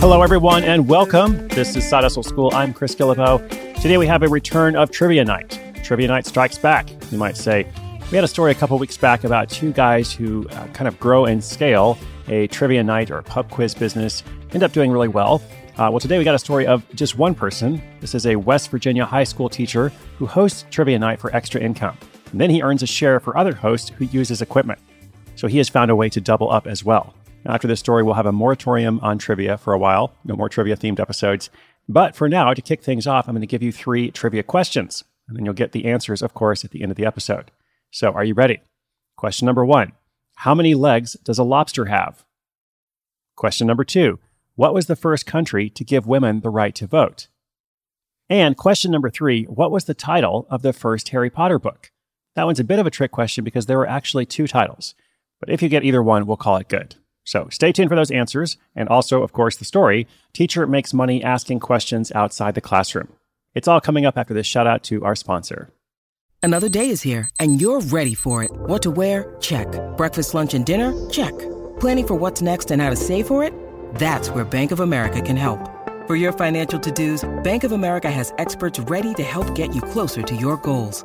Hello, everyone, and welcome. This is Side Hustle School. I'm Chris Guillebeau. Today, we have a return of Trivia Night. Trivia Night strikes back, you might say. We had a story a couple weeks back about two guys who kind of grow and scale a trivia night or a pub quiz business, end up doing really well. Well, today we got a story of just one person. This is a West Virginia high school teacher who hosts Trivia Night for extra income. And then he earns a share for other hosts who use his equipment. So he has found a way to double up as well. Now, after this story, we'll have a moratorium on trivia for a while. No more trivia-themed episodes. But for now, to kick things off, I'm going to give you three trivia questions. And then you'll get the answers, of course, at the end of the episode. So are you ready? Question number one, how many legs does a lobster have? Question number two, what was the first country to give women the right to vote? And question number three, what was the title of the first Harry Potter book? That one's a bit of a trick question because there were actually two titles. But if you get either one, we'll call it good. So stay tuned for those answers. And also, of course, the story, Teacher Makes Money Asking Questions Outside the Classroom. It's all coming up after this shout out to our sponsor. Another day is here and you're ready for it. What to wear? Check. Breakfast, lunch, and dinner? Check. Planning for what's next and how to save for it? That's where Bank of America can help. For your financial to-dos, Bank of America has experts ready to help get you closer to your goals.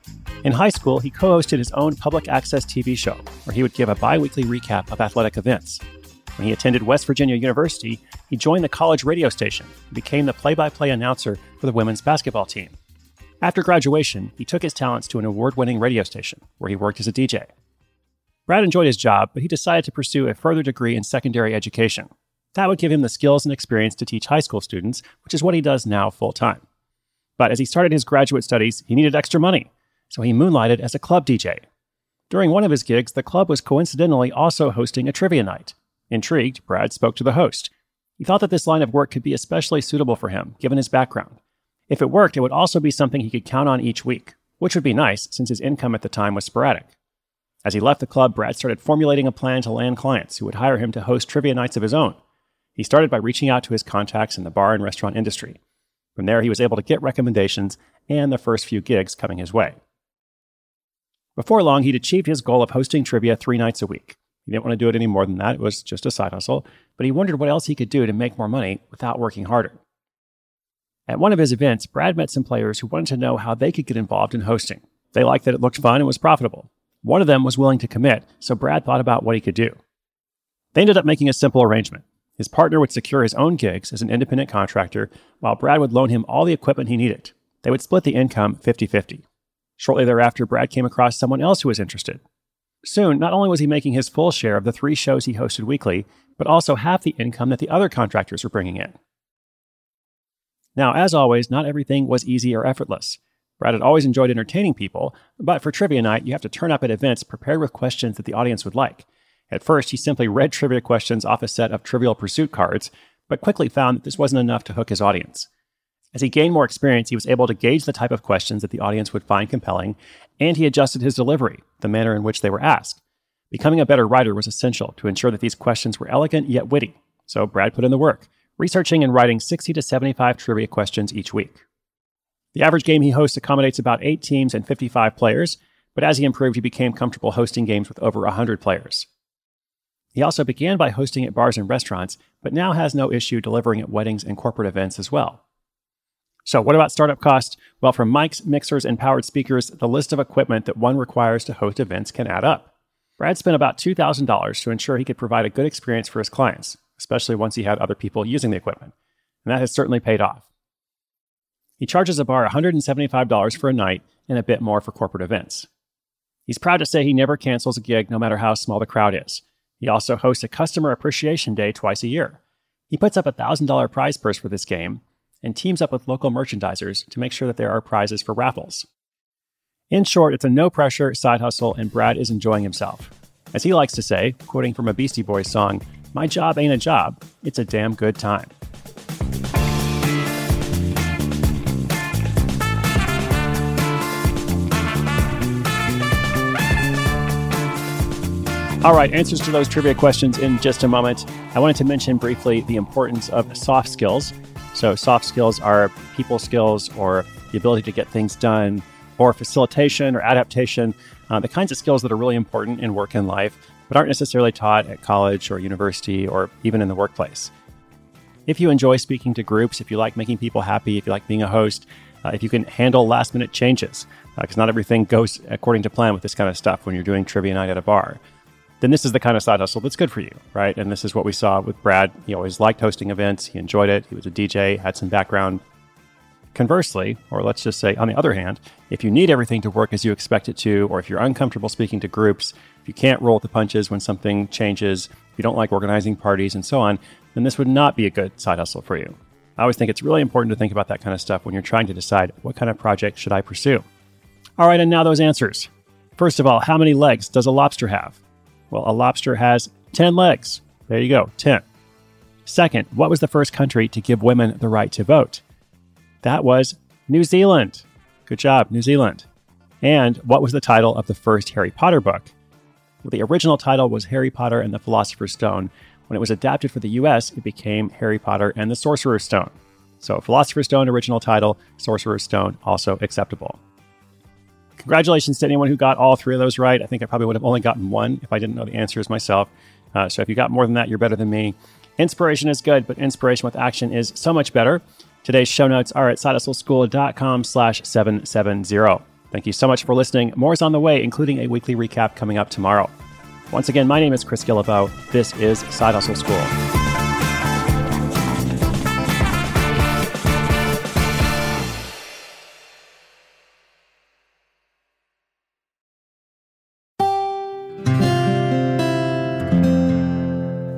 In high school, he co-hosted his own public access TV show, where he would give a bi-weekly recap of athletic events. When he attended West Virginia University, he joined the college radio station and became the play-by-play announcer for the women's basketball team. After graduation, he took his talents to an award-winning radio station, where he worked as a DJ. Brad enjoyed his job, but he decided to pursue a further degree in secondary education. That would give him the skills and experience to teach high school students, which is what he does now full-time. But as he started his graduate studies, he needed extra money. So he moonlighted as a club DJ. During one of his gigs, the club was coincidentally also hosting a trivia night. Intrigued, Brad spoke to the host. He thought that this line of work could be especially suitable for him, given his background. If it worked, it would also be something he could count on each week, which would be nice since his income at the time was sporadic. As he left the club, Brad started formulating a plan to land clients who would hire him to host trivia nights of his own. He started by reaching out to his contacts in the bar and restaurant industry. From there, he was able to get recommendations and the first few gigs coming his way. Before long, he'd achieved his goal of hosting trivia 3 nights a week. He didn't want to do it any more than that. It was just a side hustle, but he wondered what else he could do to make more money without working harder. At one of his events, Brad met some players who wanted to know how they could get involved in hosting. They liked that it looked fun and was profitable. One of them was willing to commit, so Brad thought about what he could do. They ended up making a simple arrangement. His partner would secure his own gigs as an independent contractor, while Brad would loan him all the equipment he needed. They would split the income 50-50. Shortly thereafter, Brad came across someone else who was interested. Soon, not only was he making his full share of the 3 shows he hosted weekly, but also half the income that the other contractors were bringing in. Now, as always, not everything was easy or effortless. Brad had always enjoyed entertaining people, but for trivia night, you have to turn up at events prepared with questions that the audience would like. At first, he simply read trivia questions off a set of Trivial Pursuit cards, but quickly found that this wasn't enough to hook his audience. As he gained more experience, he was able to gauge the type of questions that the audience would find compelling, and he adjusted his delivery, the manner in which they were asked. Becoming a better writer was essential to ensure that these questions were elegant yet witty, so Brad put in the work, researching and writing 60 to 75 trivia questions each week. The average game he hosts accommodates about 8 teams and 55 players, but as he improved, he became comfortable hosting games with over 100 players. He also began by hosting at bars and restaurants, but now has no issue delivering at weddings and corporate events as well. So what about startup costs? Well, from mics, mixers, and powered speakers, the list of equipment that one requires to host events can add up. Brad spent about $2,000 to ensure he could provide a good experience for his clients, especially once he had other people using the equipment, and that has certainly paid off. He charges a bar $175 for a night and a bit more for corporate events. He's proud to say he never cancels a gig, no matter how small the crowd is. He also hosts a customer appreciation day twice a year. He puts up a $1,000 prize purse for this game, and teams up with local merchandisers to make sure that there are prizes for raffles. In short, it's a no-pressure side hustle, and Brad is enjoying himself. As he likes to say, quoting from a Beastie Boys song, "My job ain't a job, it's a damn good time." All right, answers to those trivia questions in just a moment. I wanted to mention briefly the importance of soft skills. So soft skills are people skills or the ability to get things done or facilitation or adaptation, the kinds of skills that are really important in work and life, but aren't necessarily taught at college or university or even in the workplace. If you enjoy speaking to groups, if you like making people happy, if you like being a host, if you can handle last minute changes, because not everything goes according to plan with this kind of stuff when you're doing trivia night at a bar, then this is the kind of side hustle that's good for you, right? And this is what we saw with Brad. He always liked hosting events. He enjoyed it. He was a DJ, had some background. Conversely, or let's just say on the other hand, if you need everything to work as you expect it to, or if you're uncomfortable speaking to groups, if you can't roll with the punches when something changes, if you don't like organizing parties and so on, then this would not be a good side hustle for you. I always think it's really important to think about that kind of stuff when you're trying to decide what kind of project should I pursue. All right, and now those answers. First of all, how many legs does a lobster have? Well, a lobster has 10 legs. There you go, 10. Second, what was the first country to give women the right to vote? That was New Zealand. Good job, New Zealand. And what was the title of the first Harry Potter book? Well, the original title was Harry Potter and the Philosopher's Stone. When it was adapted for the US, it became Harry Potter and the Sorcerer's Stone. So Philosopher's Stone, original title, Sorcerer's Stone, also acceptable. Congratulations to anyone who got all three of those right. I think I probably would have only gotten one if I didn't know the answers myself. So if you got more than that, you're better than me. Inspiration is good, but inspiration with action is so much better. Today's show notes are at sidehustleschool.com/770. Thank you so much for listening. More is on the way, including a weekly recap coming up tomorrow. Once again, my name is Chris Guillebeau. This is Side Hustle School.